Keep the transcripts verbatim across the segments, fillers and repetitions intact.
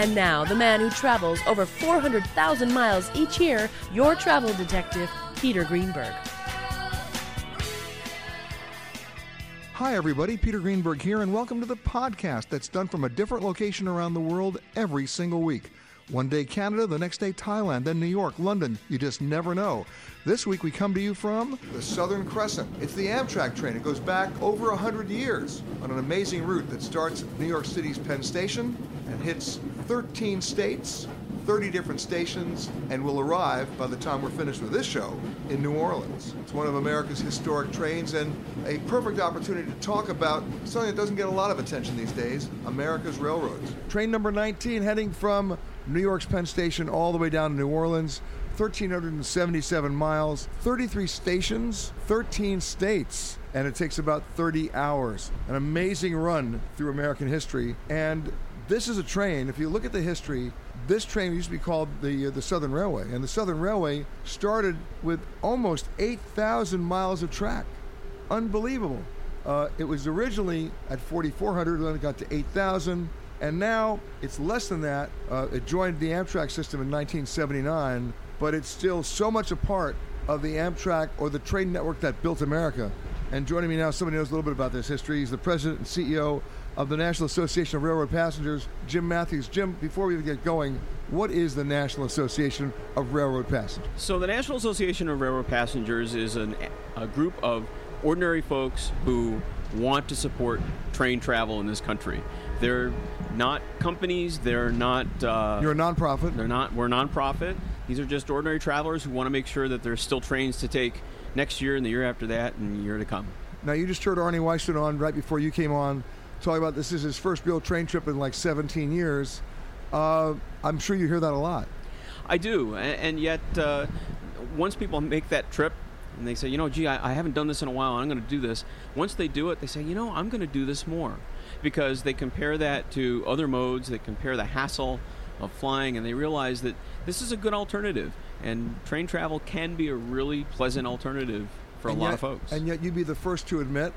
And now, the man who travels over four hundred thousand miles each year, your travel detective, Peter Greenberg. Hi, everybody. Peter Greenberg here, and welcome to the podcast that's done from a different location around the world every single week. One day Canada, the next day Thailand, then New York, London. You just never know. This week we come to you from the Southern Crescent. It's the Amtrak train. It goes back over one hundred years on an amazing route that starts at New York City's Penn Station and hits thirteen states, thirty different stations, and will arrive, by the time we're finished with this show, in New Orleans. It's one of America's historic trains and a perfect opportunity to talk about something that doesn't get a lot of attention these days, America's railroads. Train number nineteen heading from New York's Penn Station all the way down to New Orleans, one thousand three hundred seventy-seven miles, thirty-three stations, thirteen states, and it takes about thirty hours. An amazing run through American history. And this is a train, if you look at the history, this train used to be called the uh, the Southern Railway, and the Southern Railway started with almost eight thousand miles of track. Unbelievable. Uh, it was originally at forty-four hundred, then it got to eight thousand. And now it's less than that. Uh, it joined the Amtrak system in nineteen seventy-nine, but it's still so much a part of the Amtrak or the train network that built America. And joining me now, somebody who knows a little bit about this history. He's the president and C E O of the National Association of Railroad Passengers, Jim Matthews. Jim, before we even get going, what is the National Association of Railroad Passengers? So the National Association of Railroad Passengers is an, a group of ordinary folks who want to support train travel in this country. They're not companies. They're not. Uh, You're a nonprofit. They're not. We're a nonprofit. These are just ordinary travelers who want to make sure that there's still trains to take next year and the year after that and the year to come. Now, you just heard Arnie Weissman on right before you came on talking about this is his first real train trip in like seventeen years. Uh, I'm sure you hear that a lot. I do, and yet uh, once people make that trip, and they say, you know, gee, I, I haven't done this in a while, and I'm going to do this. Once they do it, they say, you know, I'm going to do this more, because they compare that to other modes, they compare the hassle of flying, and they realize that this is a good alternative, and train travel can be a really pleasant alternative for and a yet, lot of folks. And yet you'd be the first to admit,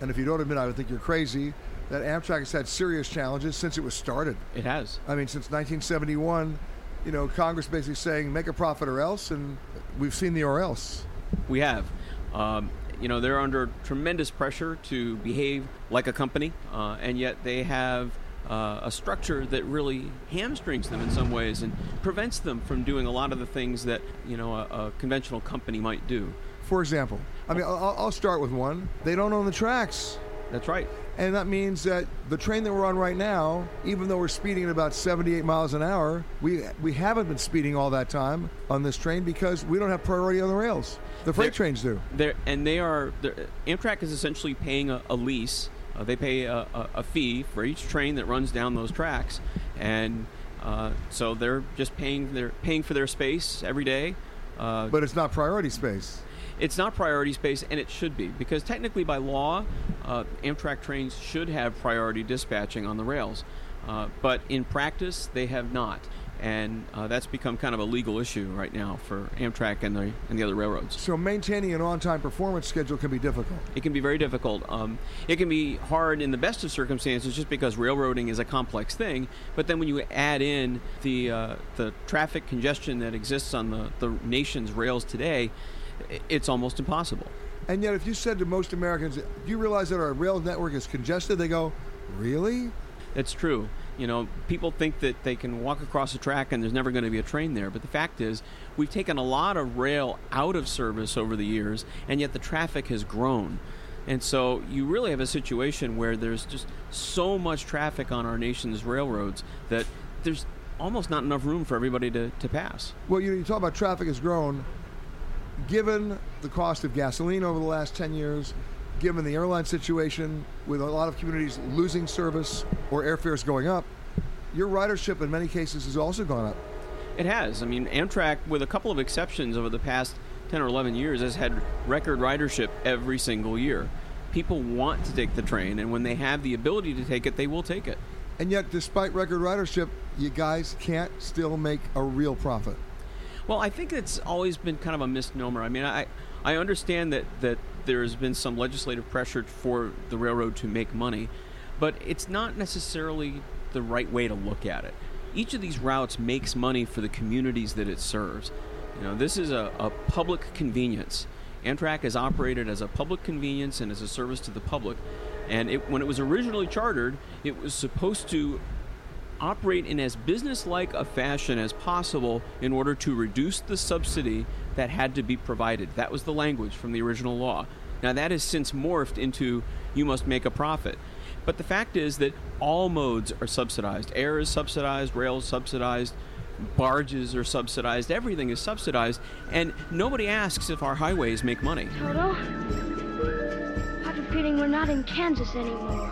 and if you don't admit, I would think you're crazy, that Amtrak has had serious challenges since it was started. It has. I mean, since nineteen seventy-one, you know, Congress basically saying, make a profit or else, and we've seen the or else. We have. Um, you know, they're under tremendous pressure to behave like a company, uh, and yet they have uh, a structure that really hamstrings them in some ways and prevents them from doing a lot of the things that, you know, a, a conventional company might do. For example, I mean, I'll, I'll start with one. They don't own the tracks. That's right. And that means that the train that we're on right now, even though we're speeding at about seventy-eight miles an hour, we we haven't been speeding all that time on this train because we don't have priority on the rails. The freight they're, trains do. They're, and they are, Amtrak is essentially paying a, a lease. Uh, they pay a, a, a fee for each train that runs down those tracks. And uh, so they're just paying, they're paying for their space every day. Uh, but it's not priority space. It's not priority space, and it should be, because technically by law, uh, Amtrak trains should have priority dispatching on the rails. Uh, but in practice, they have not. And uh, that's become kind of a legal issue right now for Amtrak and the and the other railroads. So maintaining an on-time performance schedule can be difficult. It can be very difficult. Um, it can be hard in the best of circumstances just because railroading is a complex thing. But then when you add in the, uh, the traffic congestion that exists on the, the nation's rails today, it's almost impossible. And yet if you said to most Americans, do you realize that our rail network is congested? They go, really? That's true. You know, people think that they can walk across a track and there's never going to be a train there. But the fact is, we've taken a lot of rail out of service over the years, and yet the traffic has grown. And so you really have a situation where there's just so much traffic on our nation's railroads that there's almost not enough room for everybody to, to pass. Well, you, you talk about traffic has grown. Given the cost of gasoline over the last ten years, given the airline situation with a lot of communities losing service or airfares going up, your ridership in many cases has also gone up. It has. I mean, Amtrak, with a couple of exceptions over the past ten or eleven years, has had record ridership every single year. People want to take the train, and when they have the ability to take it, they will take it. And yet, despite record ridership, you guys can't still make a real profit. Well, I think it's always been kind of a misnomer. I mean, I, I understand that, that there has been some legislative pressure for the railroad to make money, but it's not necessarily the right way to look at it. Each of these routes makes money for the communities that it serves. You know, this is a, a public convenience. Amtrak is operated as a public convenience and as a service to the public. And it, when it was originally chartered, it was supposed to operate in as business-like a fashion as possible in order to reduce the subsidy that had to be provided. That was the language from the original law. Now, that has since morphed into, you must make a profit. But the fact is that all modes are subsidized. Air is subsidized, rail is subsidized, barges are subsidized. Everything is subsidized. And nobody asks if our highways make money. Toto, I have a feeling we're not in Kansas anymore.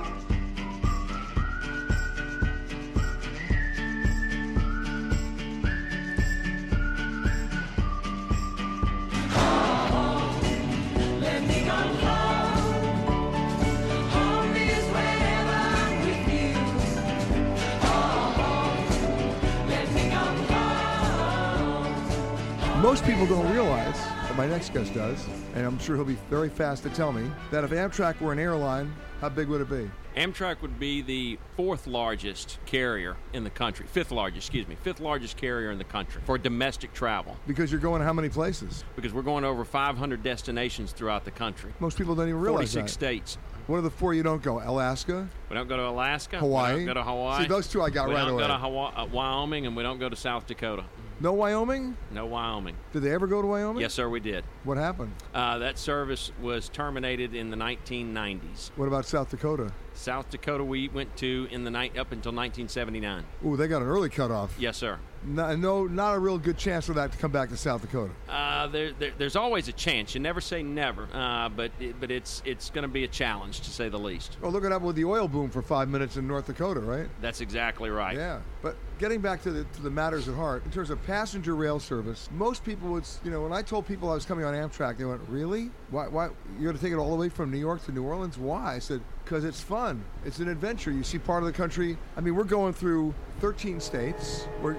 Most people don't realize, but my next guest does, and I'm sure he'll be very fast to tell me, that if Amtrak were an airline, how big would it be? Amtrak would be the fourth largest carrier in the country. Fifth largest, excuse me. Fifth largest carrier in the country for domestic travel. Because you're going how many places? Because we're going over five hundred destinations throughout the country. Most people don't even realize forty-six that. forty-six states. What are the four you don't go? Alaska? We don't go to Alaska. Hawaii? We don't go to Hawaii. See, those two I got we right away. We don't go to Hawaii, uh, Wyoming, and we don't go to South Dakota. No Wyoming? No Wyoming. Did they ever go to Wyoming? Yes, sir, we did. What happened? Uh, that service was terminated in the nineteen nineties. What about South Dakota? South Dakota we went to in the night up until nineteen seventy-nine. Ooh, they got an early cutoff. Yes, sir. No, no not a real good chance for that to come back to South Dakota. Uh, there, there, there's always a chance. You never say never, uh, but it, but it's it's going to be a challenge, to say the least. Well, look what happened with the oil boom for five minutes in North Dakota, right? That's exactly right. Yeah, but getting back to the, to the matters at heart, in terms of passenger rail service, most people would, you know, when I told people I was coming on Amtrak, they went, really? Why? Why you're going to take it all the way from New York to New Orleans? Why? I said, because it's fun. It's an adventure. You see part of the country. I mean, we're going through thirteen states. We're,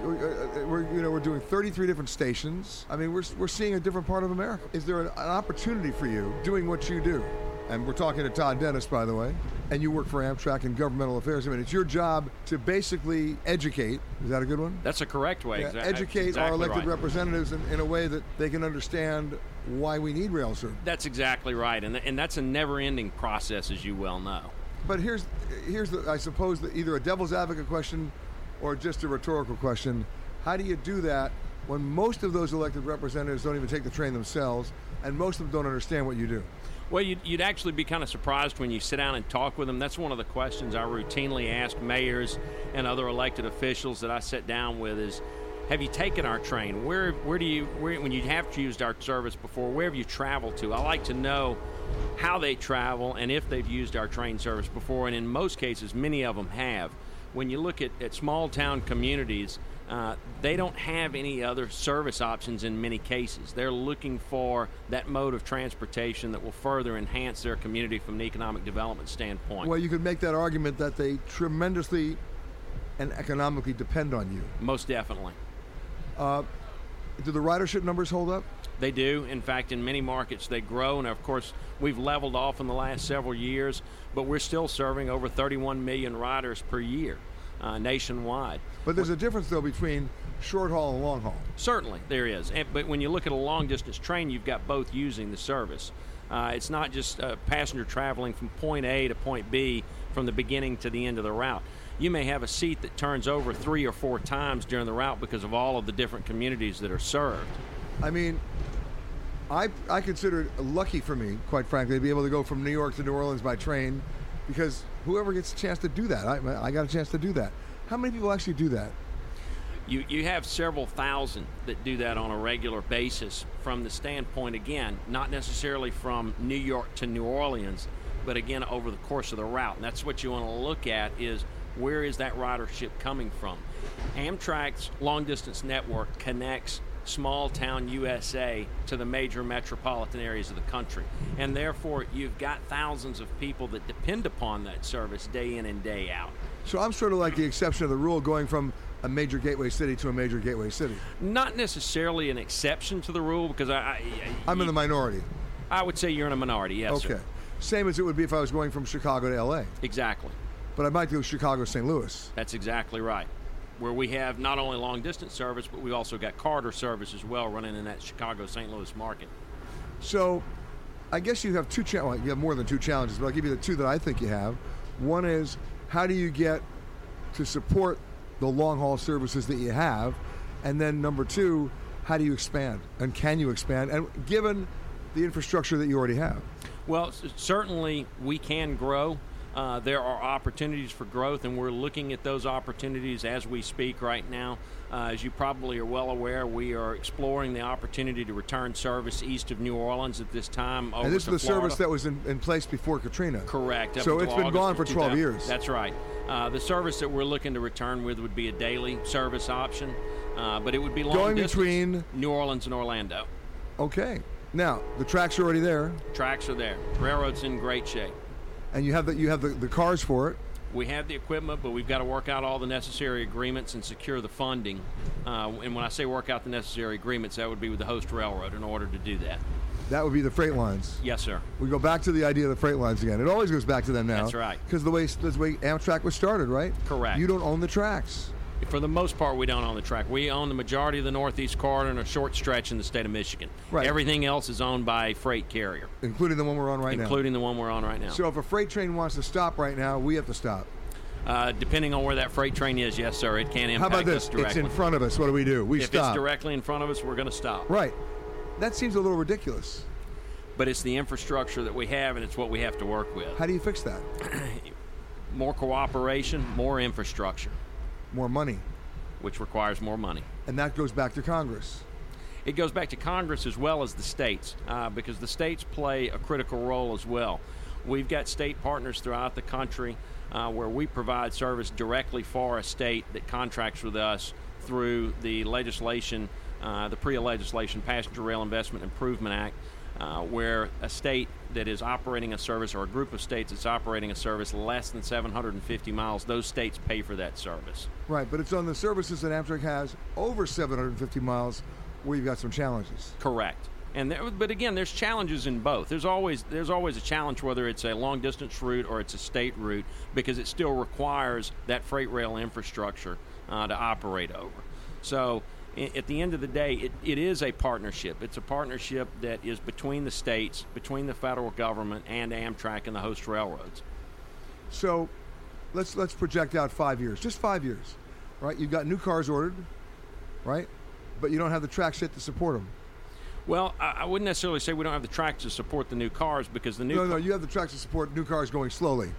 we're you know we're doing thirty-three different stations. I mean, we're we're seeing a different part of America. Is there an, an opportunity for you doing what you do? And we're talking to Todd Dennis, by the way. And you work for Amtrak in governmental affairs. I mean, it's your job to basically educate. Is that a good one? That's a correct way. Yeah, exactly. Educate exactly our elected right. representatives in, in a way that they can understand why we need rail service. That's exactly right, and th- and that's a never-ending process, as you well know. But here's here's the, I suppose the, either a devil's advocate question or just a rhetorical question. How do you do that when most of those elected representatives don't even take the train themselves, and most of them don't understand what you do? Well, you'd, you'd actually be kind of surprised when you sit down and talk with them. That's one of the questions I routinely ask mayors and other elected officials that I sit down with is, have you taken our train? Where where do you, where, when you have used our service before, where have you traveled to? I like to know how they travel and if they've used our train service before, and in most cases, many of them have. When you look at, at small-town communities, uh, they don't have any other service options in many cases. They're looking for that mode of transportation that will further enhance their community from an economic development standpoint. Well, you could make that argument that they tremendously and economically depend on you. Most definitely. Uh, do the ridership numbers hold up? They do. In fact, in many markets, they grow. And, of course, we've leveled off in the last several years, but we're still serving over thirty-one million riders per year uh, nationwide. But there's a difference, though, between short haul and long haul. Certainly there is. And, but when you look at a long-distance train, you've got both using the service. Uh, it's not just a uh, passenger traveling from point A to point B from the beginning to the end of the route. You may have a seat that turns over three or four times during the route because of all of the different communities that are served. I mean, I I consider it lucky for me, quite frankly, to be able to go from New York to New Orleans by train, because whoever gets a chance to do that, I, I got a chance to do that. How many people actually do that? You you have several thousand that do that on a regular basis from the standpoint, again, not necessarily from New York to New Orleans, but again, over the course of the route. And that's what you want to look at is, where is that ridership coming from? Amtrak's long-distance network connects small-town U S A to the major metropolitan areas of the country. And therefore, you've got thousands of people that depend upon that service day in and day out. So I'm sort of like the exception of the rule, going from a major gateway city to a major gateway city. Not necessarily an exception to the rule, because I... I I'm you, in the minority. I would say you're in a minority, yes, okay. Sir. Same as it would be if I was going from Chicago to L A. Exactly. But I might do Chicago, Saint Louis. That's exactly right. Where we have not only long-distance service, but we've also got Carter service as well running in that Chicago, Saint Louis market. So I guess you have two cha- well, you have more than two challenges, but I'll give you the two that I think you have. One is, how do you get to support the long-haul services that you have? And then number two, how do you expand? And can you expand? And given the infrastructure that you already have? Well, certainly we can grow. Uh, there are opportunities for growth, and we're looking at those opportunities as we speak right now. Uh, as you probably are well aware, we are exploring the opportunity to return service east of New Orleans at this time. Over and this is the Florida. Service that was in, in place before Katrina. Correct. So it's been gone for twelve years. That's right. Uh, the service that we're looking to return with would be a daily service option, uh, but it would be long going distance, between New Orleans and Orlando. Okay. Now, the tracks are already there. Tracks are there. Railroad's in great shape. And you have the you have the, the cars for it. We have the equipment, but we've got to work out all the necessary agreements and secure the funding. Uh, and when I say work out the necessary agreements, that would be with the host railroad in order to do that. That would be the freight lines. Yes, sir. We go back to the idea of the freight lines again. It always goes back to them now. That's right. Because the way, the way Amtrak was started, right? Correct. You don't own the tracks. For the most part, we don't own the track. We own the majority of the Northeast Corridor and a short stretch in the state of Michigan. Right. Everything else is owned by a freight carrier. Including the one we're on right now. Including the one we're on right now. So if a freight train wants to stop right now, we have to stop. Uh, depending on where that freight train is, yes, sir, it can impact us directly. How about this? It's in front of us. What do we do? We stop. If it's directly in front of us, we're going to stop. Right. That seems a little ridiculous. But it's the infrastructure that we have, and it's what we have to work with. How do you fix that? More cooperation, more infrastructure. More money. Which requires more money. And that goes back to Congress. It goes back to Congress as well as the states, uh, because the states play a critical role as well. We've got state partners throughout the country uh, where we provide service directly for a state that contracts with us through the legislation, uh, the PREA legislation, Passenger Rail Investment Improvement Act, uh, where a state that is operating a service or a group of states that's operating a service less than seven hundred fifty miles, those states pay for that service. Right, but it's on the services that Amtrak has over seven hundred fifty miles where you've got some challenges. Correct. And there, but again, there's challenges in both. There's always there's always a challenge whether it's a long-distance route or it's a state route because it still requires that freight rail infrastructure uh, to operate over. So at the end of the day, it, it is a partnership. It's a partnership that is between the states, between the federal government, and Amtrak and the host railroads. So let's let's project out five years, just five years, right? You've got new cars ordered, right? But you don't have the tracks yet to support them. Well, I, I wouldn't necessarily say we don't have the tracks to support the new cars because the new... No, no, you have the tracks to support new cars going slowly.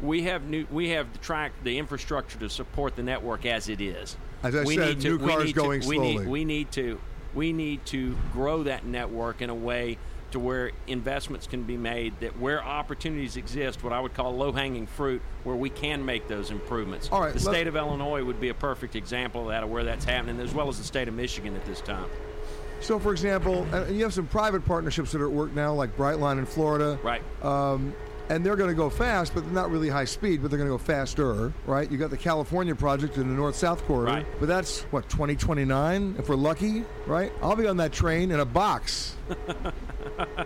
We have new. We have the track, the infrastructure to support the network as it is. As I we said, need to, new cars going to, slowly. We need, we need to. We need to grow that network in a way to where investments can be made, that where opportunities exist, what I would call low-hanging fruit, where we can make those improvements. All right, the state of Illinois would be a perfect example of that, of where that's happening, as well as the state of Michigan at this time. So, for example, and you have some private partnerships that are at work now, like Brightline in Florida. Right. Um, and they're going to go fast, but not really high speed, but they're going to go faster, right? You got the California project in the north-south corridor. Right. But that's, what, twenty twenty-nine, if we're lucky, right? I'll be on that train in a box,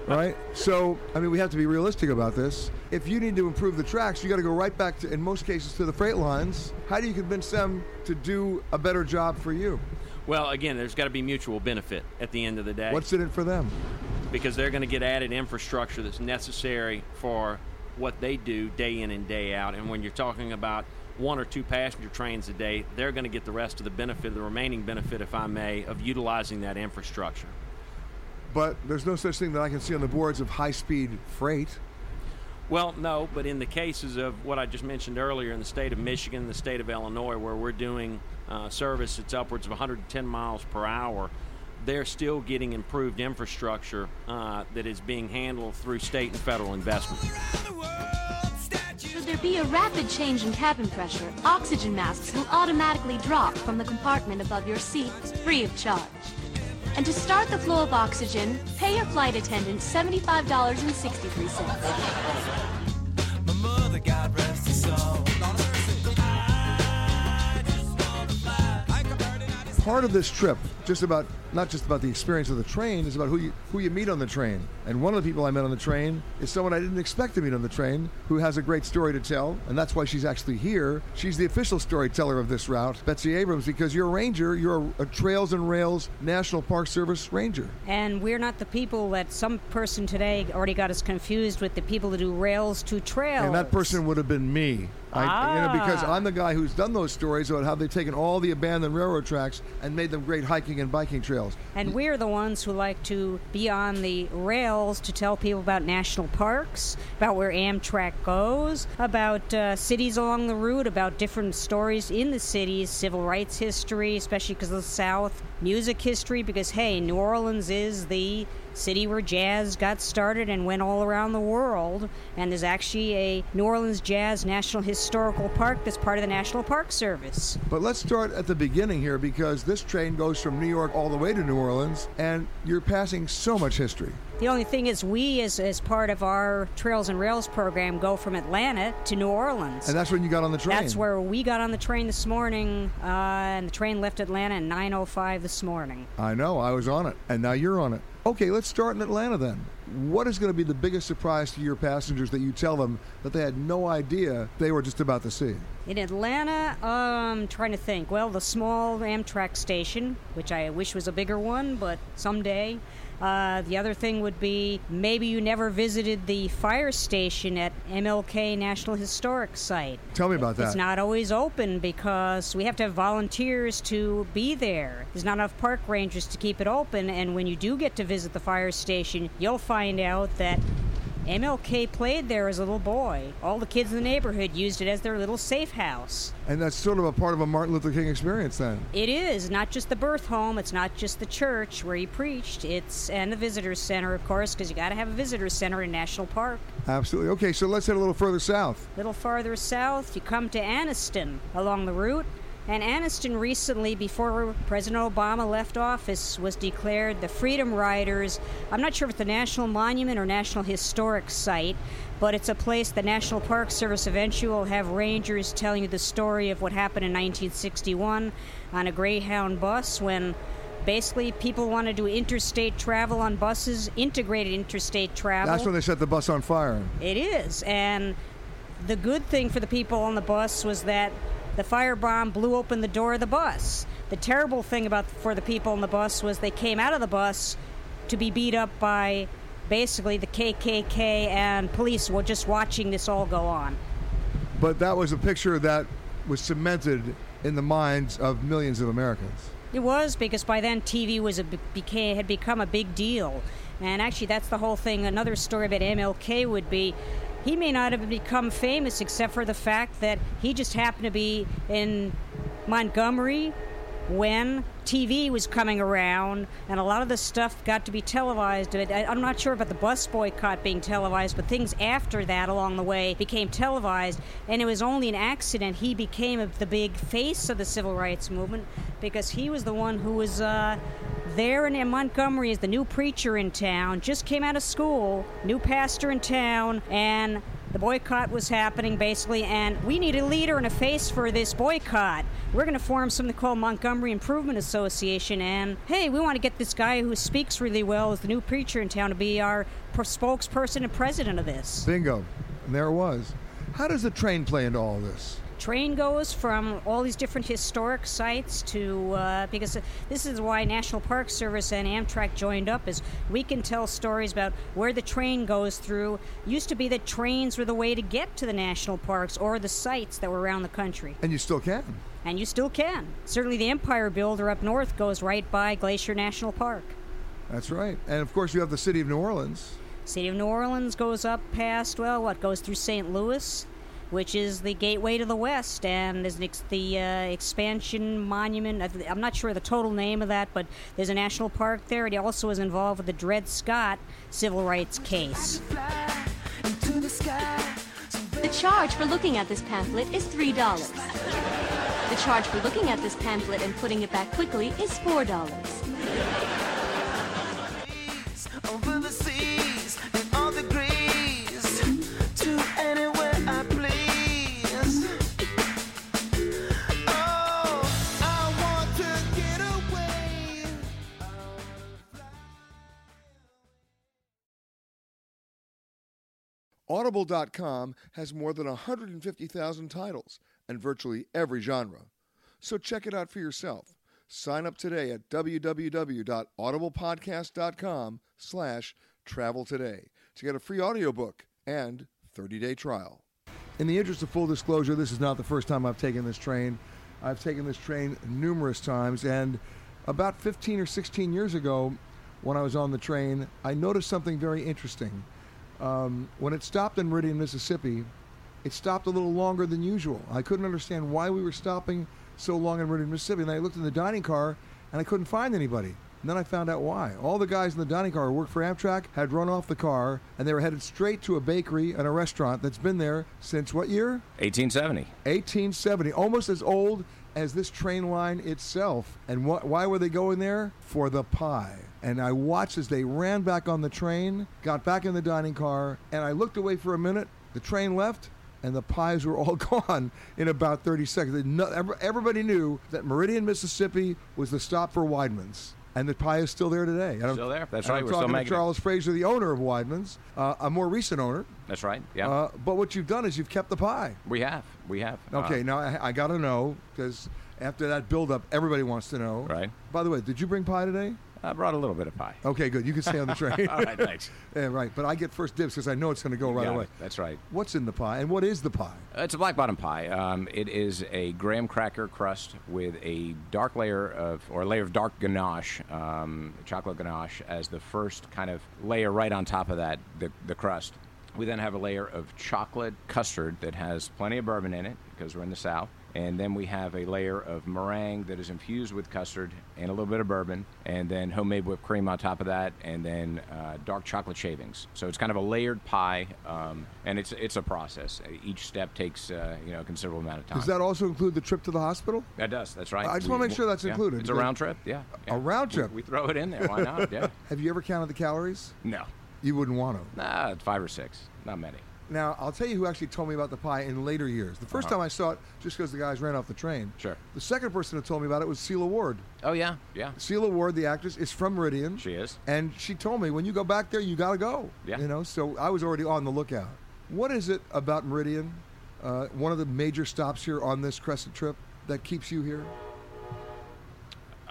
right? So, I mean, we have to be realistic about this. If you need to improve the tracks, you got to go right back to, in most cases, to the freight lines. How do you convince them to do a better job for you? Well, again, there's got to be mutual benefit at the end of the day. What's in it for them? Because they're going to get added infrastructure that's necessary for what they do day in and day out. And when you're talking about one or two passenger trains a day, they're going to get the rest of the benefit, the remaining benefit, if I may, of utilizing that infrastructure. But there's no such thing that I can see on the boards of high-speed freight. Well, no, but in the cases of what I just mentioned earlier in the state of Michigan, the state of Illinois, where we're doing uh, service that's upwards of one hundred ten miles per hour, they're still getting improved infrastructure uh, that is being handled through state and federal investment. Should there be a rapid change in cabin pressure, oxygen masks will automatically drop from the compartment above your seat, free of charge. And to start the flow of oxygen, pay your flight attendant seventy-five dollars and sixty-three cents. My mother, God rest her soul. Part of this trip, just about not just about the experience of the train, is about who you who you meet on the train. And one of the people I met on the train is someone I didn't expect to meet on the train, who has a great story to tell, and that's why she's actually here. She's the official storyteller of this route, Betsy Abrams, because you're a ranger, you're a, a Trails and Rails National Park Service ranger. And we're not the people that some person today already got us confused with, the people that do rails to trails. And that person would have been me. I, ah. You know, because I'm the guy who's done those stories about how they've taken all the abandoned railroad tracks and made them great hiking hiking and biking trails. And we're the ones who like to be on the rails to tell people about national parks, about where Amtrak goes, about uh, cities along the route, about different stories in the cities, civil rights history, especially because of the South, music history, because, hey, New Orleans is the city where jazz got started and went all around the world. And there's actually a New Orleans Jazz National Historical Park that's part of the National Park Service. But let's start at the beginning here, because this train goes from New York all the way to New Orleans, and you're passing so much history. The only thing is we, as, as part of our Trails and Rails program, go from Atlanta to New Orleans. And that's when you got on the train. That's where we got on the train this morning, uh, and the train left Atlanta at nine oh five this morning. I know, I was on it, and now you're on it. Okay, let's start in Atlanta then. What is going to be the biggest surprise to your passengers that you tell them that they had no idea they were just about to see? In Atlanta, um, trying to think. Well, the small Amtrak station, which I wish was a bigger one, but someday. Uh, the other thing would be maybe you never visited the fire station at M L K National Historic Site. Tell me about that. It's not always open because we have to have volunteers to be there. There's not enough park rangers to keep it open, and when you do get to visit the fire station, you'll find out that M L K played there as a little boy. All the kids in the neighborhood used it as their little safe house. And that's sort of a part of a Martin Luther King experience then. It is, not just the birth home, it's not just the church where he preached, it's and the visitor center, of course, because you got to have a visitor center in National Park. Absolutely. Okay, so let's head a little further south. A little farther south, you come to Anniston along the route. And Anniston recently, before President Obama left office, was declared the Freedom Riders. I'm not sure if it's a National Monument or National Historic Site, but it's a place the National Park Service eventually will have rangers telling you the story of what happened in nineteen sixty-one on a Greyhound bus when basically people want to do interstate travel on buses, integrated interstate travel. That's when they set the bus on fire. It is. And the good thing for the people on the bus was that the firebomb blew open the door of the bus. The terrible thing about for the people on the bus was they came out of the bus to be beat up by basically the K K K and police were just watching this all go on. But that was a picture that was cemented in the minds of millions of Americans. It was, because by then T V was a, became, had become a big deal. And actually that's the whole thing. Another story about M L K would be he may not have become famous except for the fact that he just happened to be in Montgomery when T V was coming around, and a lot of the stuff got to be televised. I'm not sure about the bus boycott being televised, but things after that along the way became televised, and it was only an accident he became the big face of the civil rights movement, because he was the one who was uh, there in Montgomery as the new preacher in town, just came out of school, new pastor in town, and the boycott was happening basically, and we need a leader and a face for this boycott. We're going to form something called Montgomery Improvement Association, and hey, we want to get this guy who speaks really well as the new preacher in town to be our spokesperson and president of this. Bingo. And there it was. How does the train play into all this? Train goes from all these different historic sites to, uh, because this is why National Park Service and Amtrak joined up, is we can tell stories about where the train goes through. It used to be that trains were the way to get to the national parks or the sites that were around the country. And you still can. And you still can. Certainly the Empire Builder up north goes right by Glacier National Park. That's right. And of course you have the City of New Orleans. City of New Orleans goes up past, well, what, goes through Saint Louis, which is the gateway to the West, and there's an ex- the uh, expansion monument. I'm not sure the total name of that, but there's a national park there. It also is involved with the Dred Scott civil rights case. The charge for looking at this pamphlet is three dollars. The charge for looking at this pamphlet and putting it back quickly is four dollars. Over the seas and all the degrees to anywhere I play. Audible dot com has more than one hundred fifty thousand titles and virtually every genre. So check it out for yourself. Sign up today at w w w dot audible podcast dot com slash travel today to get a free audiobook and thirty-day trial. In the interest of full disclosure, this is not the first time I've taken this train. I've taken this train numerous times, and About fifteen or sixteen years ago, when I was on the train, I noticed something very interesting. Um, when it stopped in Meridian, Mississippi, it stopped a little longer than usual. I couldn't understand why we were stopping so long in Meridian, Mississippi. And I looked in the dining car, and I couldn't find anybody. And then I found out why. All the guys in the dining car who worked for Amtrak had run off the car, and they were headed straight to a bakery and a restaurant that's been there since what year? eighteen seventy. eighteen seventy. Almost as old as this train line itself. And wh- why were they going there? For the pie. And I watched as they ran back on the train, got back in the dining car, and I looked away for a minute. The train left, and the pies were all gone in about thirty seconds. Everybody knew that Meridian, Mississippi was the stop for Weidmann's. And the pie is still there today. I'm, still there. That's right. I'm We're talking still to Charles it. Fraser, the owner of Weidmann's, uh, a more recent owner. That's right. Yeah. Uh, but what you've done is you've kept the pie. We have. We have. Okay. Uh, now I, I got to know, because after that buildup, everybody wants to know. Right. By the way, did you bring pie today? I brought a little bit of pie. Okay, good. You can stay on the train. All right, thanks. Yeah, right. But I get first dibs because I know it's going to go you right away. It. That's right. What's in the pie, and what is the pie? Uh, it's a black bottom pie. Um, it is a graham cracker crust with a dark layer of, or a layer of dark ganache, um, chocolate ganache, as the first kind of layer right on top of that, the, the crust. We then have a layer of chocolate custard that has plenty of bourbon in it because we're in the South. And then we have a layer of meringue that is infused with custard and a little bit of bourbon, and then homemade whipped cream on top of that, and then uh, dark chocolate shavings. So it's kind of a layered pie, um, and it's it's a process. Each step takes uh, you know a considerable amount of time. Does that also include the trip to the hospital? That does. That's right. I just want to make sure that's yeah, included. It's a round trip. Yeah, yeah. A round trip. We, we throw it in there. Why not? Yeah. Have you ever counted the calories? No. You wouldn't want to. Nah, five or six. Not many. Now, I'll tell you who actually told me about the pie in later years. The first uh-huh. time I saw it, just because the guys ran off the train. Sure. The second person who told me about it was Sela Ward. Oh, yeah, yeah. Sela Ward, the actress, is from Meridian. She is. And she told me, when you go back there, you got to go. Yeah. You know, so I was already on the lookout. What is it about Meridian, uh, one of the major stops here on this Crescent trip, that keeps you here?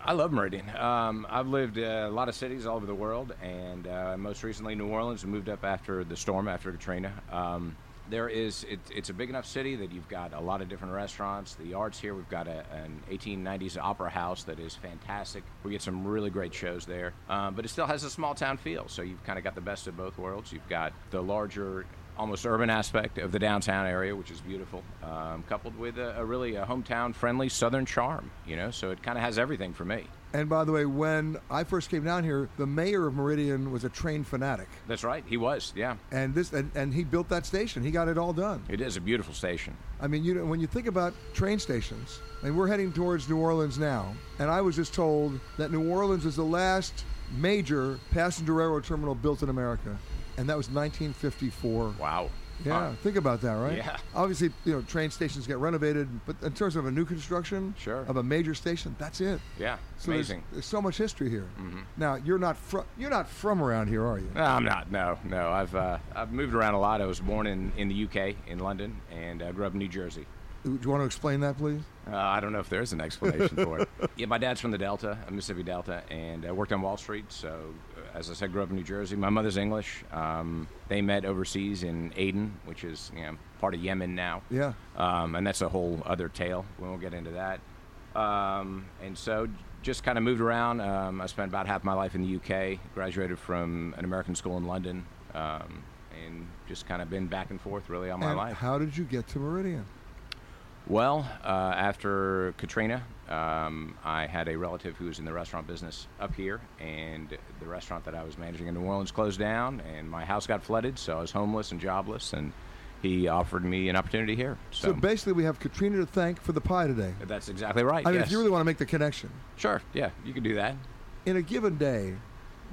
I love Meridian. Um, I've lived uh, a lot of cities all over the world, and uh, most recently New Orleans. We moved up after the storm, after Katrina. Um, there is, it, it's a big enough city that you've got a lot of different restaurants. The arts here, we've got a, an eighteen nineties opera house that is fantastic. We get some really great shows there, um, but it still has a small town feel. So you've kind of got the best of both worlds. You've got the larger, almost urban aspect of the downtown area, which is beautiful, um, coupled with a, a really a hometown-friendly southern charm, you know, so it kind of has everything for me. And by the way, when I first came down here, the mayor of Meridian was a train fanatic. That's right. He was, yeah. And this, and, and he built that station. He got it all done. It is a beautiful station. I mean, you know, when you think about train stations, I mean, we're heading towards New Orleans now, and I was just told that New Orleans is the last major passenger railroad terminal built in America. And that was nineteen fifty-four. Wow. Yeah, huh. Think about that, right? Yeah. Obviously, you know, train stations get renovated, but in terms of a new construction sure. of a major station, that's it. Yeah, so amazing. There's, there's so much history here. Mm-hmm. Now, you're not fr- you're not from around here, are you? No, I'm not. No, no. I've uh, I've moved around a lot. I was born in, in the U K, in London, and I grew up in New Jersey. Do you want to explain that, please? Uh, I don't know if there's an explanation for it. Yeah, my dad's from the Delta, Mississippi Delta, and I worked on Wall Street. So, as I said, grew up in New Jersey. My mother's English. Um, they met overseas in Aden, which is you know, part of Yemen now. Yeah. Um, and that's a whole other tale. We won't get into that. Um, and so, just kind of moved around. Um, I spent about half my life in the U K. Graduated from an American school in London, um, and just kind of been back and forth really all my and life. How did you get to Meridian? Well, uh, after Katrina, um, I had a relative who was in the restaurant business up here, and the restaurant that I was managing in New Orleans closed down, and my house got flooded, so I was homeless and jobless, and he offered me an opportunity here. So, so basically, we have Katrina to thank for the pie today. That's exactly right, I mean, yes. If you really want to make the connection. Sure, yeah, you can do that. In a given day,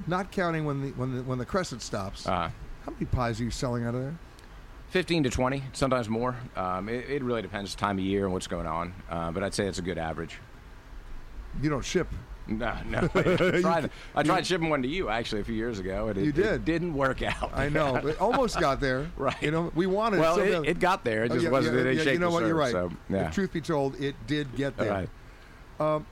not counting when the when the, when the Crescent stops, uh-huh. how many pies are you selling out of there? fifteen to twenty, sometimes more. Um, it, it really depends time of year and what's going on. Uh, but I'd say it's a good average. You don't ship. No, no. I tried, I tried you, shipping one to you, actually, a few years ago. And it, you did. It didn't work out. I know. It almost got there. Right. You know, we wanted well, it. Well, it got there. It just oh, yeah, wasn't in yeah, yeah, shape. You know what? Serve, you're right. So, yeah. If truth be told, it did get there. Right. Um,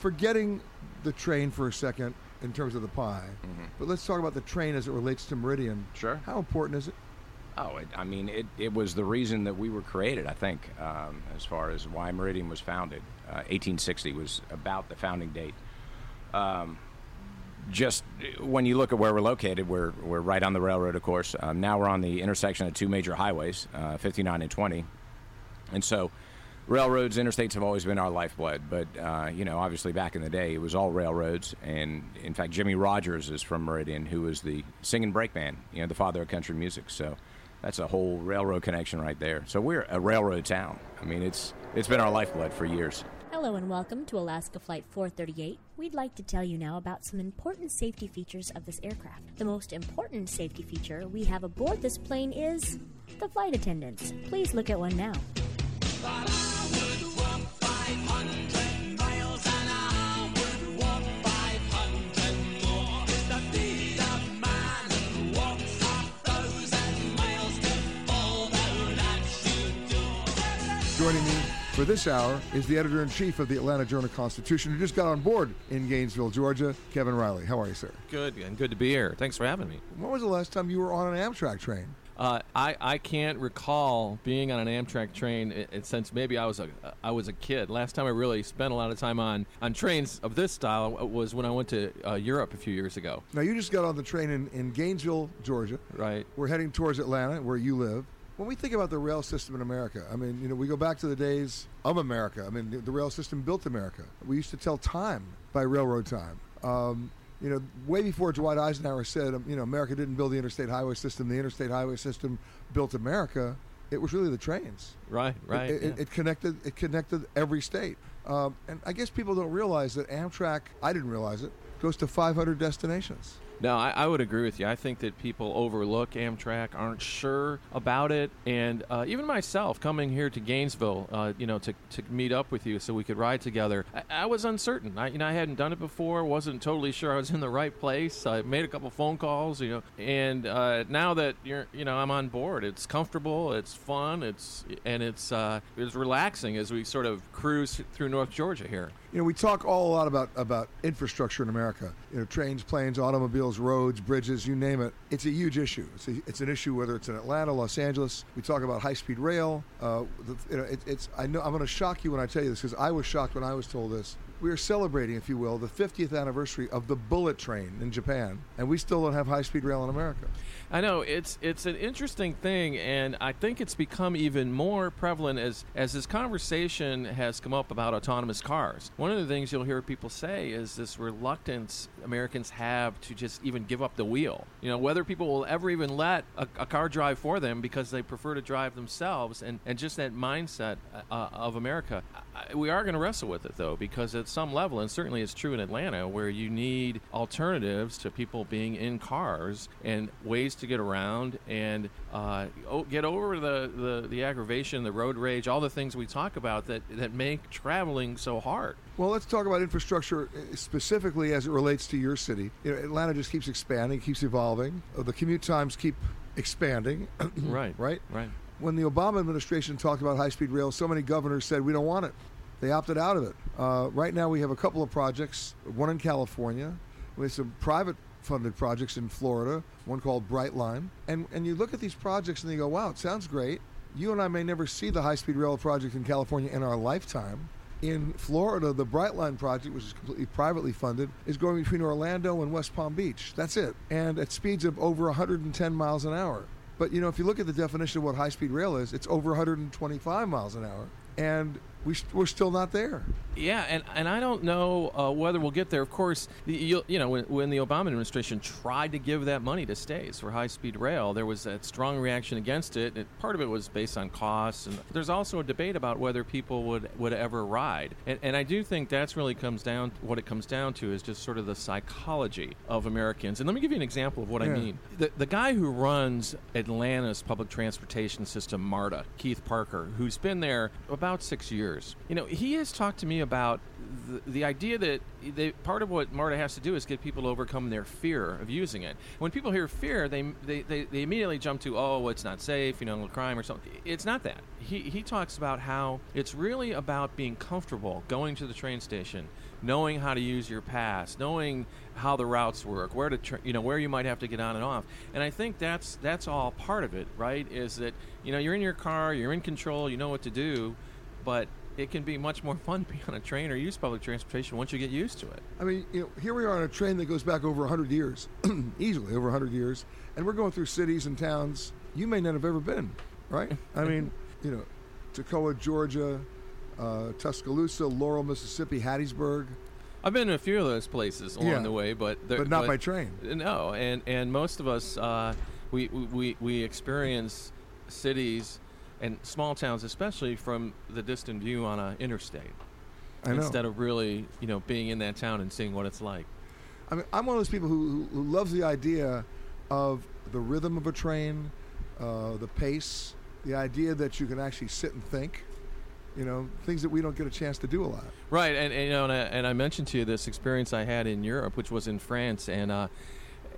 forgetting the train for a second in terms of the pie, mm-hmm. but let's talk about the train as it relates to Meridian. Sure. How important is it? Oh, it, I mean, it, it was the reason that we were created, I think, um, as far as why Meridian was founded. Uh, eighteen sixty was about the founding date. Um, just when you look at where we're located, we're, we're right on the railroad, of course. Um, now we're on the intersection of two major highways, uh, fifty-nine and twenty. And so railroads, interstates have always been our lifeblood. But, uh, you know, obviously back in the day, it was all railroads. And, in fact, Jimmy Rogers is from Meridian, who was the singing brakeman, you know, the father of country music. So that's a whole railroad connection right there. So we're a railroad town. I mean, it's it's been our lifeblood for years. Hello and welcome to Alaska Flight four thirty-eight. We'd like to tell you now about some important safety features of this aircraft. The most important safety feature we have aboard this plane is the flight attendants. Please look at one now. Joining me for this hour is the editor-in-chief of the Atlanta Journal-Constitution, who just got on board in Gainesville, Georgia, Kevin Riley. How are you, sir? Good, and good to be here. Thanks for having me. When was the last time you were on an Amtrak train? Uh, I, I can't recall being on an Amtrak train it, it, since maybe I was a I was a kid. Last time I really spent a lot of time on, on trains of this style was when I went to uh, Europe a few years ago. Now, you just got on the train in, in Gainesville, Georgia. Right. We're heading towards Atlanta, where you live. When we think about the rail system in America, I mean, you know, we go back to the days of America. I mean, the, the rail system built America. We used to tell time by railroad time. Um, you know, way before Dwight Eisenhower said, you know, America didn't build the interstate highway system. The interstate highway system built America. It was really the trains. Right, right. It, it, yeah. it, it connected. It connected every state. Um, and I guess people don't realize that Amtrak. I didn't realize it. Goes to five hundred destinations. No, I, I would agree with you. I think that people overlook Amtrak, aren't sure about it, and uh, even myself coming here to Gainesville, uh, you know, to, to meet up with you so we could ride together. I, I was uncertain. I, you know, I hadn't done it before. Wasn't totally sure I was in the right place. I made a couple phone calls, you know, and uh, now that you're, you know, I'm on board. It's comfortable. It's fun. It's and it's uh, it's relaxing as we sort of cruise through North Georgia here. You know, we talk all a lot about, about infrastructure in America. You know, trains, planes, automobiles, roads, bridges, you name it. It's a huge issue. It's, a, it's an issue whether it's in Atlanta, Los Angeles. We talk about high-speed rail. Uh, the, you know, it, it's. I know I'm going to shock you when I tell you this because I was shocked when I was told this. We are celebrating, if you will, the fiftieth anniversary of the bullet train in Japan, and we still don't have high-speed rail in America. I know. It's it's an interesting thing, and I think it's become even more prevalent as, as this conversation has come up about autonomous cars. One of the things you'll hear people say is this reluctance Americans have to just even give up the wheel. You know, whether people will ever even let a, a car drive for them because they prefer to drive themselves, and, and just that mindset uh, of America. I, we are going to wrestle with it, though, because it's some level, and certainly it's true in Atlanta, where you need alternatives to people being in cars and ways to get around and uh, get over the, the, the aggravation, the road rage, all the things we talk about that, that make traveling so hard. Well, let's talk about infrastructure specifically as it relates to your city. You know, Atlanta just keeps expanding, keeps evolving. The commute times keep expanding. Right. Right? Right. When the Obama administration talked about high-speed rail, so many governors said, we don't want it. They opted out of it. Uh, right now, we have a couple of projects, one in California. We have some private funded projects in Florida, one called Brightline. And and you look at these projects and you go, wow, it sounds great. You and I may never see the high-speed rail project in California in our lifetime. In Florida, the Brightline project, which is completely privately funded, is going between Orlando and West Palm Beach. That's it. And at speeds of over one hundred ten miles an hour. But, you know, if you look at the definition of what high-speed rail is, it's over one hundred twenty-five miles an hour. And we st- we're still not there. Yeah, and, and I don't know uh, whether we'll get there. Of course, the, you, you know, when, when the Obama administration tried to give that money to states for high-speed rail, there was that strong reaction against it. And part of it was based on costs. And there's also a debate about whether people would, would ever ride. And, and I do think that's really comes down, what it comes down to is just sort of the psychology of Americans. And let me give you an example of what yeah. I mean. The, the guy who runs Atlanta's public transportation system, MARTA, Keith Parker, who's been there about six years, years. You know, he has talked to me about the, the idea that they, part of what MARTA has to do is get people to overcome their fear of using it. When people hear fear, they they, they, they immediately jump to, oh, it's not safe, you know, crime or something. It's not that. He, he talks about how it's really about being comfortable going to the train station, knowing how to use your pass, knowing how the routes work, where to tra- you know where you might have to get on and off. And I think that's that's all part of it, right? Is that, you know, you're in your car, you're in control, you know what to do, but it can be much more fun to be on a train or use public transportation once you get used to it. I mean, you know, here we are on a train that goes back over one hundred years, easily over one hundred years, and we're going through cities and towns you may not have ever been, right? I mean, you know, Toccoa, Georgia, uh, Tuscaloosa, Laurel, Mississippi, Hattiesburg. I've been to a few of those places along yeah, the way, but... But not but, by train. No, and, and most of us, uh, we, we, we experience cities and small towns, especially from the distant view on an interstate. I know. Instead of really, you know, being in that town and seeing what it's like. I mean, I'm one of those people who, who loves the idea of the rhythm of a train, uh, the pace, the idea that you can actually sit and think. You know, things that we don't get a chance to do a lot. Right, and, and you know, and I, and I mentioned to you this experience I had in Europe, which was in France, and uh,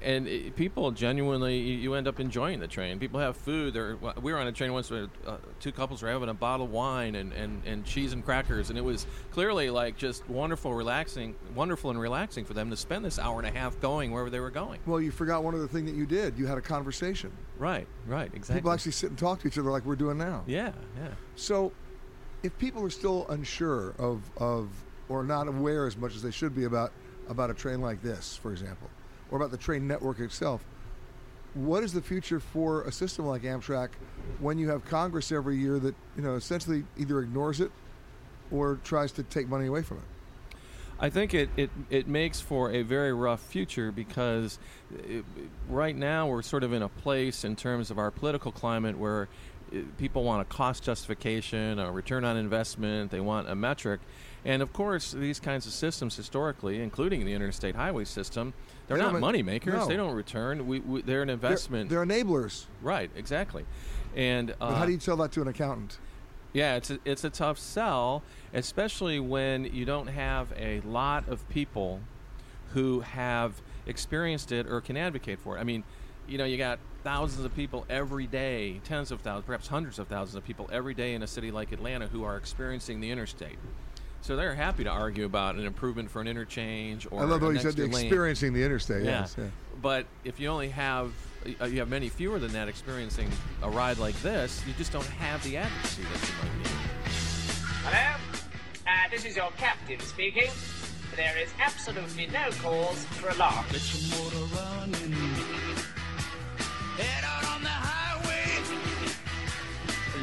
and it, people genuinely, you, you end up enjoying the train. People have food. They're, we were on a train once where uh, two couples were having a bottle of wine and, and, and cheese and crackers, and it was clearly like just wonderful, relaxing, wonderful and relaxing for them to spend this hour and a half going wherever they were going. Well, you forgot one other thing that you did. You had a conversation. Right, right, exactly. People actually sit and talk to each other like we're doing now. Yeah, yeah. So... if people are still unsure of, of or not aware as much as they should be about, about a train like this, for example, or about the train network itself, what is the future for a system like Amtrak when you have Congress every year that, you know, essentially either ignores it or tries to take money away from it? I think it, it, it makes for a very rough future because it, right now we're sort of in a place in terms of our political climate where people want a cost justification, a return on investment, they want a metric. And, of course, these kinds of systems historically, including the interstate highway system, they're they not money makers. No. They don't return. We, we, they're an investment. They're, they're enablers. Right, exactly. And uh, but how do you tell that to an accountant? Yeah, it's a, it's a tough sell, especially when you don't have a lot of people who have experienced it or can advocate for it. I mean, you know, you got thousands of people every day, tens of thousands, perhaps hundreds of thousands of people every day in a city like Atlanta who are experiencing the interstate. So they're happy to argue about an improvement for an interchange or I love what you said, experiencing the interstate. Yeah. Yes, yeah. But if you only have, uh, you have many fewer than that experiencing a ride like this, you just don't have the advocacy that you might need. Hello? Uh, this is your captain speaking. There is absolutely no cause for alarm. Let your motor run in. Head out on the highway,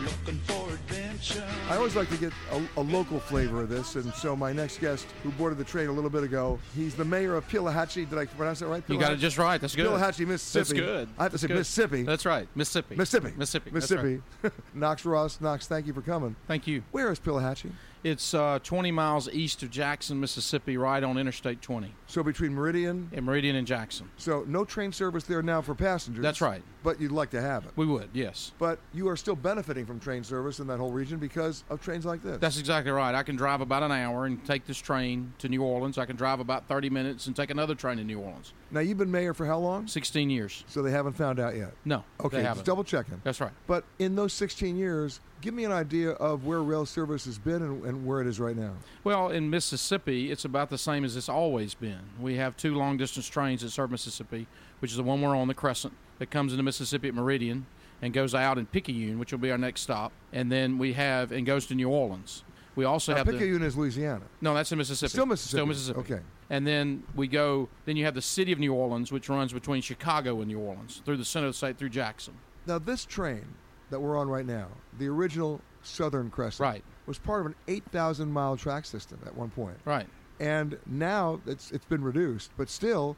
looking for adventure. I always like to get a, a local flavor of this, and so my next guest, who boarded the train a little bit ago, he's the mayor of Pelahatchie. Did I pronounce that right? Pelahatchie? You got it just right. That's good. Pelahatchie, Mississippi. That's good. I have to That's say good. Mississippi. That's right. Mississippi. Mississippi. Mississippi. Mississippi. Right. Knox Ross, Knox, thank you for coming. Thank you. Where is Pelahatchie? It's uh, twenty miles east of Jackson, Mississippi, right on Interstate twenty. So between Meridian? And Meridian and Jackson. So no train service there now for passengers. That's right. But you'd like to have it. We would, yes. But you are still benefiting from train service in that whole region because of trains like this. That's exactly right. I can drive about an hour and take this train to New Orleans. I can drive about thirty minutes and take another train to New Orleans. Now, you've been mayor for how long? sixteen years. So they haven't found out yet? No, okay, they haven't. Just double checking. That's right. But in those sixteen years... give me an idea of where rail service has been and, and where it is right now. Well, in Mississippi, it's about the same as it's always been. We have two long-distance trains that serve Mississippi, which is the one we're on, the Crescent, that comes into Mississippi at Meridian and goes out in Picayune, which will be our next stop, and then we have and goes to New Orleans. We also now, have Picayune the, is Louisiana. No, that's in Mississippi. Still Mississippi. Still Mississippi. Okay. And then we go. Then you have the City of New Orleans, which runs between Chicago and New Orleans through the center of the state through Jackson. Now this train that we're on right now, the original Southern Crescent, right, was part of an eight thousand mile track system at one point. Right. And now it's it's been reduced, but still,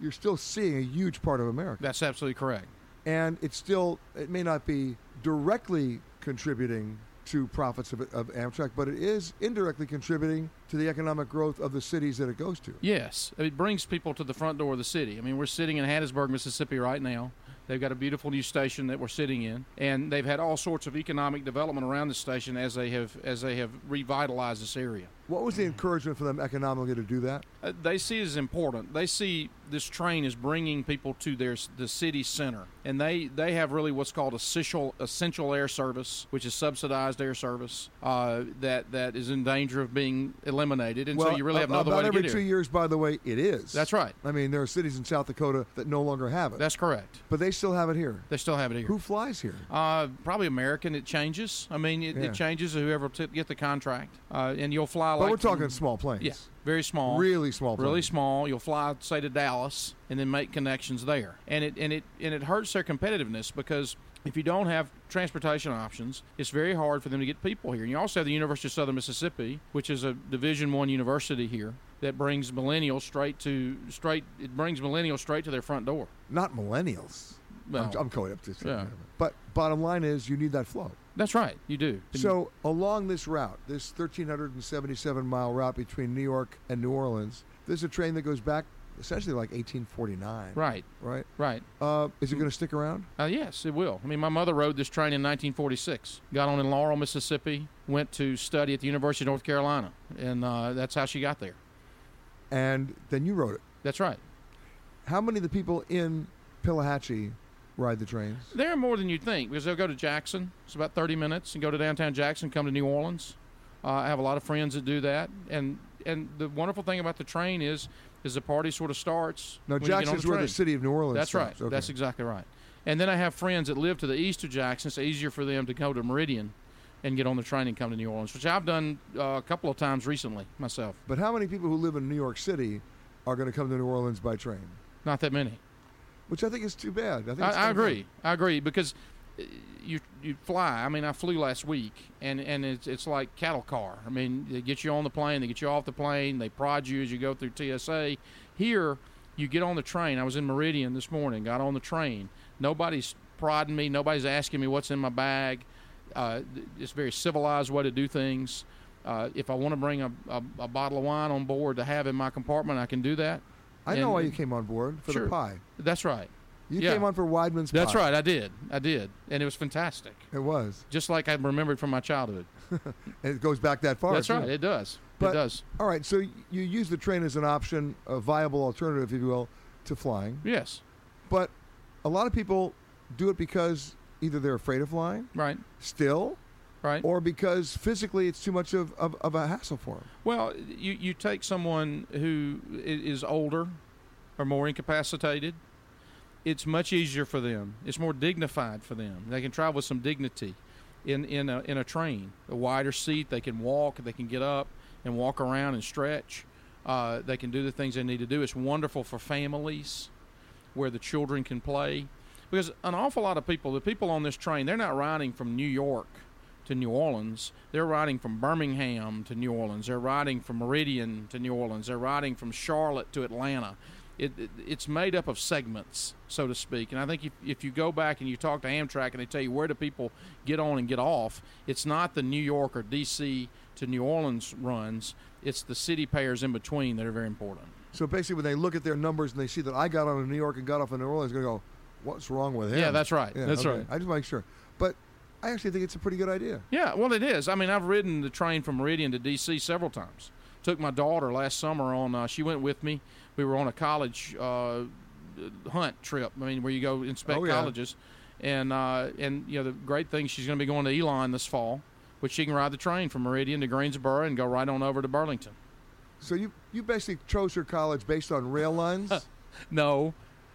you're still seeing a huge part of America. That's absolutely correct. And it's still, it may not be directly contributing to profits of, of Amtrak, but it is indirectly contributing to the economic growth of the cities that it goes to. Yes. It brings people to the front door of the city. I mean, we're sitting in Hattiesburg, Mississippi right now. They've got a beautiful new station that we're sitting in, and they've had all sorts of economic development around the station as they have as they have revitalized this area. What was the encouragement for them economically to do that? Uh, they see it as important. They see this train is bringing people to their the city center, and they, they have really what's called essential essential air service, which is subsidized air service uh, that that is in danger of being eliminated, and well, so you really have no other way to get here. About every two years, by the way, it is. That's right. I mean, there are cities in South Dakota that no longer have it. That's correct. But they still have it here. They still have it here. Who flies here? Uh, probably American. It changes. I mean, it, yeah. it changes whoever t- get the contract, uh, and you'll fly. But like we're talking to, small planes. Yeah, very small. Really small planes. Really small. You'll fly, say, to Dallas and then make connections there. And it and it and it hurts their competitiveness because if you don't have transportation options, it's very hard for them to get people here. And you also have the University of Southern Mississippi, which is a Division I university here that brings millennials straight to straight it brings millennials straight to their front door. Not millennials. Well, I'm, I'm going up to yeah. But bottom line is you need that flow. That's right, you do. So along this route, this one thousand three hundred seventy-seven mile route between New York and New Orleans, there's a train that goes back essentially like eighteen forty-nine. Right. Right? Right. Uh, is it going to stick around? Uh, yes, it will. I mean, my mother rode this train in nineteen forty-six, got on in Laurel, Mississippi, went to study at the University of North Carolina, and uh, that's how she got there. And then you rode it. That's right. How many of the people in Pelahatchie ride the trains? There are more than you'd think because they'll go to Jackson. It's about thirty minutes and go to downtown Jackson, come to New Orleans. Uh, I have a lot of friends that do that. And and the wonderful thing about the train is is the party sort of starts. Now, Jackson's where the City of New Orleans That's starts. Right. Okay. That's exactly right. And then I have friends that live to the east of Jackson. It's easier for them to go to Meridian and get on the train and come to New Orleans, which I've done uh, a couple of times recently myself. But how many people who live in New York City are going to come to New Orleans by train? Not that many. Which I think is too bad. I, think it's I, I agree. Bad. I agree because you you fly. I mean, I flew last week, and, and it's it's like cattle car. I mean, they get you on the plane, they get you off the plane, they prod you as you go through T S A. Here, you get on the train. I was in Meridian this morning, got on the train. Nobody's prodding me. Nobody's asking me what's in my bag. Uh, it's a very civilized way to do things. Uh, if I want to bring a, a, a bottle of wine on board to have in my compartment, I can do that. I know and, why you came on board, for sure. The pie. That's right. You yeah. came on for Weidmann's That's pie. Right, I did. I did. And it was fantastic. It was. Just like I remembered from my childhood. And it goes back that far. That's right, it, it does. But, it does. All right, so you use the train as an option, a viable alternative, if you will, to flying. Yes. But a lot of people do it because either they're afraid of flying. Right. Still. Right. Or because physically it's too much of, of, of a hassle for them. Well, you, you take someone who is older or more incapacitated, it's much easier for them. It's more dignified for them. They can travel with some dignity in, in, a, in a train. A wider seat, they can walk, they can get up and walk around and stretch. Uh, they can do the things they need to do. It's wonderful for families where the children can play. Because an awful lot of people, the people on this train, they're not riding from New York to New Orleans. They're riding from Birmingham to New Orleans. They're riding from Meridian to New Orleans. They're riding from Charlotte to Atlanta. It, it It's made up of segments, so to speak. And I think if, if you go back and you talk to Amtrak and they tell you where do people get on and get off, it's not the New York or D C to New Orleans runs. It's the city pairs in between that are very important. So basically when they look at their numbers and they see that I got on in New York and got off in New Orleans, they're going to go, what's wrong with him? Yeah, that's right. Yeah, that's okay. right. I just make sure. But I actually think it's a pretty good idea. Yeah, well, it is. I mean, I've ridden the train from Meridian to D C several times. Took my daughter last summer on, uh, she went with me. We were on a college uh, hunt trip, I mean, where you go inspect oh, yeah. colleges. And, uh, and you know, the great thing, she's going to be going to Elon this fall, but she can ride the train from Meridian to Greensboro and go right on over to Burlington. So you, you basically chose her college based on rail lines? No,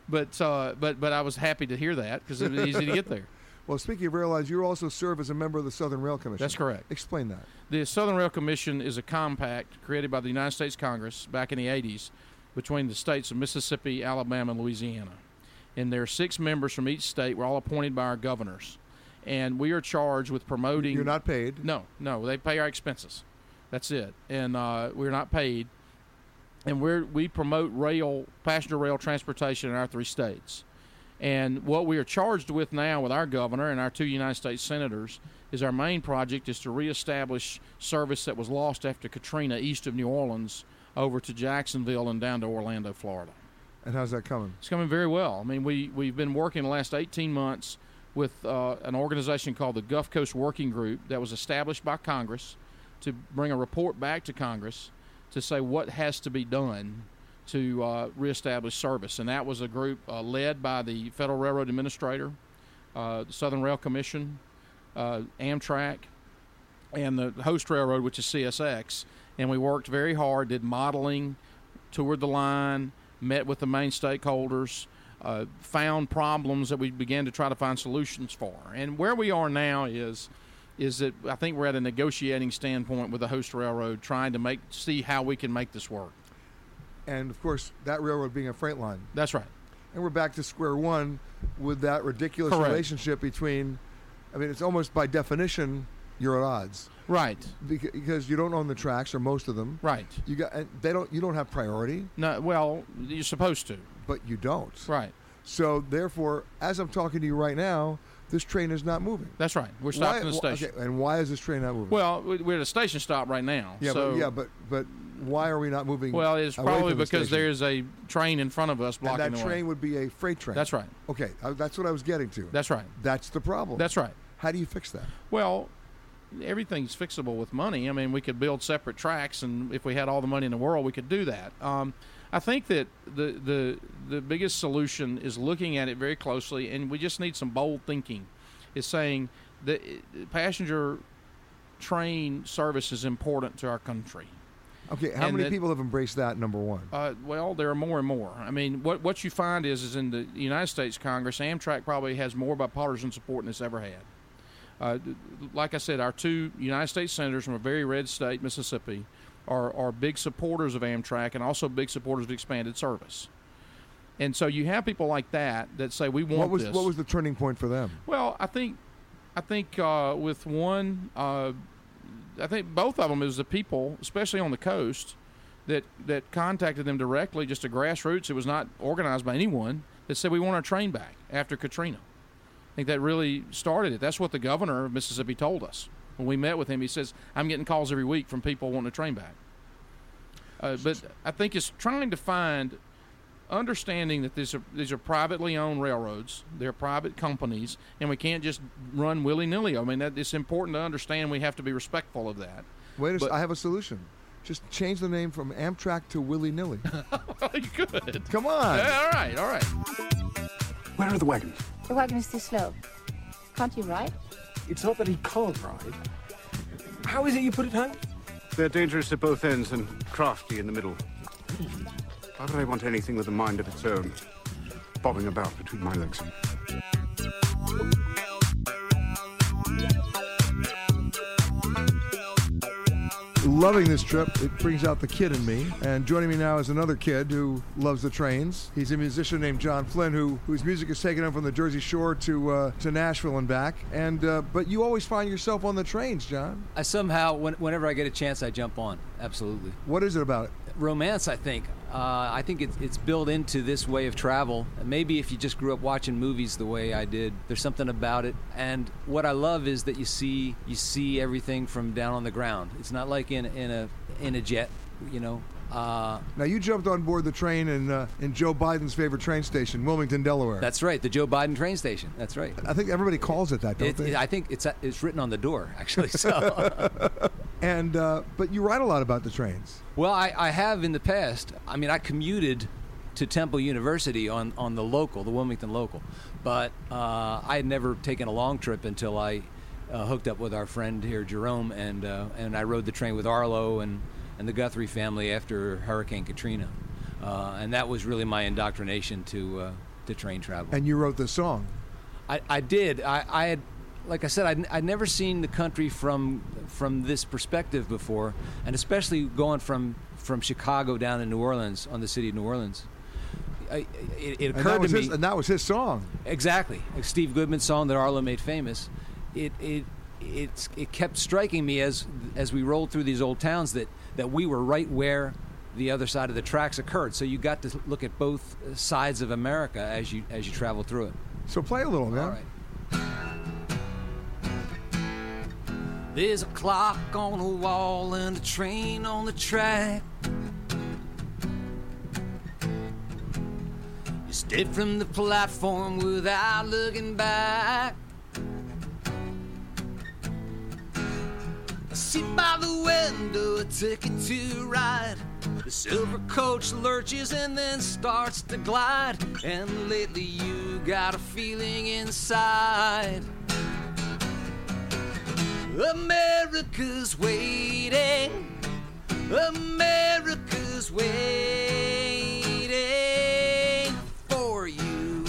but, uh, but, but I was happy to hear that because it was easy to get there. Well, speaking of rail lines, you also serve as a member of the Southern Rail Commission. That's correct. Explain that. The Southern Rail Commission is a compact created by the United States Congress back in the eighties between the states of Mississippi, Alabama, and Louisiana. And there are six members from each state. We're all appointed by our governors. And we are charged with promoting... You're not paid. No, no. They pay our expenses. That's it. And uh, we're not paid. And we're, we promote rail, passenger rail transportation in our three states. And what we are charged with now with our governor and our two United States senators is our main project is to reestablish service that was lost after Katrina east of New Orleans over to Jacksonville and down to Orlando, Florida. And how's that coming? It's coming very well. I mean, we, we've been working the last eighteen months with uh, an organization called the Gulf Coast Working Group that was established by Congress to bring a report back to Congress to say what has to be done to uh, reestablish service. And that was a group uh, led by the Federal Railroad Administrator, uh, the Southern Rail Commission, uh, Amtrak, and the host railroad, which is C S X. And we worked very hard, did modeling, toured the line, met with the main stakeholders, uh, found problems that we began to try to find solutions for. And where we are now is is that I think we're at a negotiating standpoint with the host railroad, trying to make see how we can make this work. And, of course, that railroad being a freight line. That's right. And we're back to square one with that ridiculous Correct. Relationship between, I mean, it's almost by definition you're at odds. Right. Because you don't own the tracks, or most of them. Right. You got and they don't. You don't have priority. No. Well, you're supposed to. But you don't. Right. So, therefore, as I'm talking to you right now, this train is not moving. That's right. We're stopped in the station. Okay, and why is this train not moving? Well, we're at a station stop right now. Yeah, so but, yeah, but but why are we not moving? Well, it's probably because the there is a train in front of us blocking the way. And that the train way. Would be a freight train. That's right. Okay, I, that's what I was getting to. That's right. That's the problem. That's right. How do you fix that? Well, everything's fixable with money. I mean, we could build separate tracks, and if we had all the money in the world, we could do that. Um, I think that the, the the biggest solution is looking at it very closely, and we just need some bold thinking. It's saying that passenger train service is important to our country. Okay, how and many that, people have embraced that, number one? Uh, well, there are more and more. I mean, what, what you find is, is in the United States Congress, Amtrak probably has more bipartisan support than it's ever had. Uh, like I said, our two United States senators from a very red state, Mississippi, are, are big supporters of Amtrak and also big supporters of expanded service. And so you have people like that that say, we want what was, this. What was the turning point for them? Well, I think I think uh, with one, uh, I think both of them is the people, especially on the coast, that, that contacted them directly, just a grassroots. It was not organized by anyone, that said, we want our train back after Katrina. I think that really started it. That's what the governor of Mississippi told us. When we met with him, he says, I'm getting calls every week from people wanting a train back. Uh, but I think it's trying to find, understanding that these are, these are privately owned railroads, they're private companies, and we can't just run willy-nilly. I mean, that, it's important to understand we have to be respectful of that. Wait a second, I have a solution. Just change the name from Amtrak to willy-nilly. Good. Come on. Yeah, all right, all right. Where are the wagons? The wagon is too slow. Can't you ride? It's not that he can't ride. How is it you put it home? They're dangerous at both ends and crafty in the middle. Why would I want anything with a mind of its own, bobbing about between my legs? Loving this trip. It brings out the kid in me. And joining me now is another kid who loves the trains. He's a musician named John Flynn, who whose music is taken up from the Jersey Shore to uh, to Nashville and back. And uh, but you always find yourself on the trains, John. I somehow, when, whenever I get a chance, I jump on. Absolutely. What is it about it? Romance, I think. Uh, I think it's, it's built into this way of travel. Maybe if you just grew up watching movies the way I did, there's something about it. And what I love is that you see you see everything from down on the ground. It's not like in in a in a jet, you know. Uh, now you jumped on board the train in uh, in Joe Biden's favorite train station, Wilmington, Delaware. That's right, the Joe Biden train station. That's right. I think everybody calls it that, don't it, they? It, I think it's it's written on the door, actually. So. And uh, but you write a lot about the trains. Well, I, I have in the past. I mean, I commuted to Temple University on, on the local, the Wilmington local, but uh, I had never taken a long trip until I uh, hooked up with our friend here, Jerome, and uh, and I rode the train with Arlo and. and the Guthrie family after Hurricane Katrina. Uh, and that was really my indoctrination to uh, to train travel. And you wrote the song. I, I did. I, I had, like I said, I'd, I'd never seen the country from from this perspective before, and especially going from, from Chicago down to New Orleans, on the City of New Orleans. I, it, it occurred to me. His, and that was his song. Exactly. Steve Goodman's song that Arlo made famous. It it it's, it kept striking me as as we rolled through these old towns that that we were right where the other side of the tracks occurred. So you got to look at both sides of America as you as you travel through it. So play a little, man. All right. There's a clock on a wall and a train on the track. You stepped from the platform without looking back. A seat by the window, a ticket to ride. The silver coach lurches and then starts to glide. And lately you got a feeling inside. America's waiting. America's waiting for you.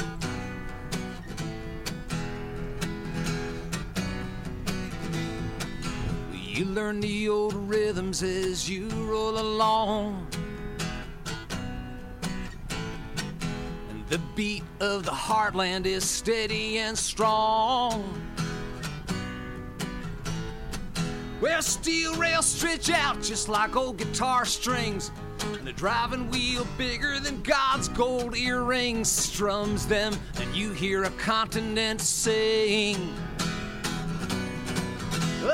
You learn the old rhythms as you roll along, and the beat of the heartland is steady and strong. Well, steel rails stretch out just like old guitar strings, and the driving wheel bigger than God's gold earrings strums them, and you hear a continent sing.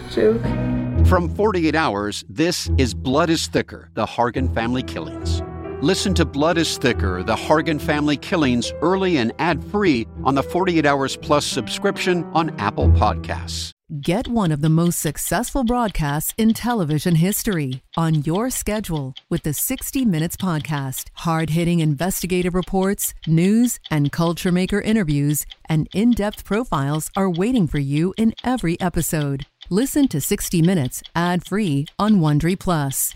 joke. From forty-eight hours, this is Blood is Thicker, The Hargan Family Killings. Listen to Blood is Thicker, The Hargan Family Killings early and ad-free on the forty-eight hours Plus subscription on Apple Podcasts. Get one of the most successful broadcasts in television history on your schedule with the sixty minutes podcast. Hard-hitting investigative reports, news, and culture-maker interviews and in-depth profiles are waiting for you in every episode. Listen to sixty minutes ad-free on Wondery Plus.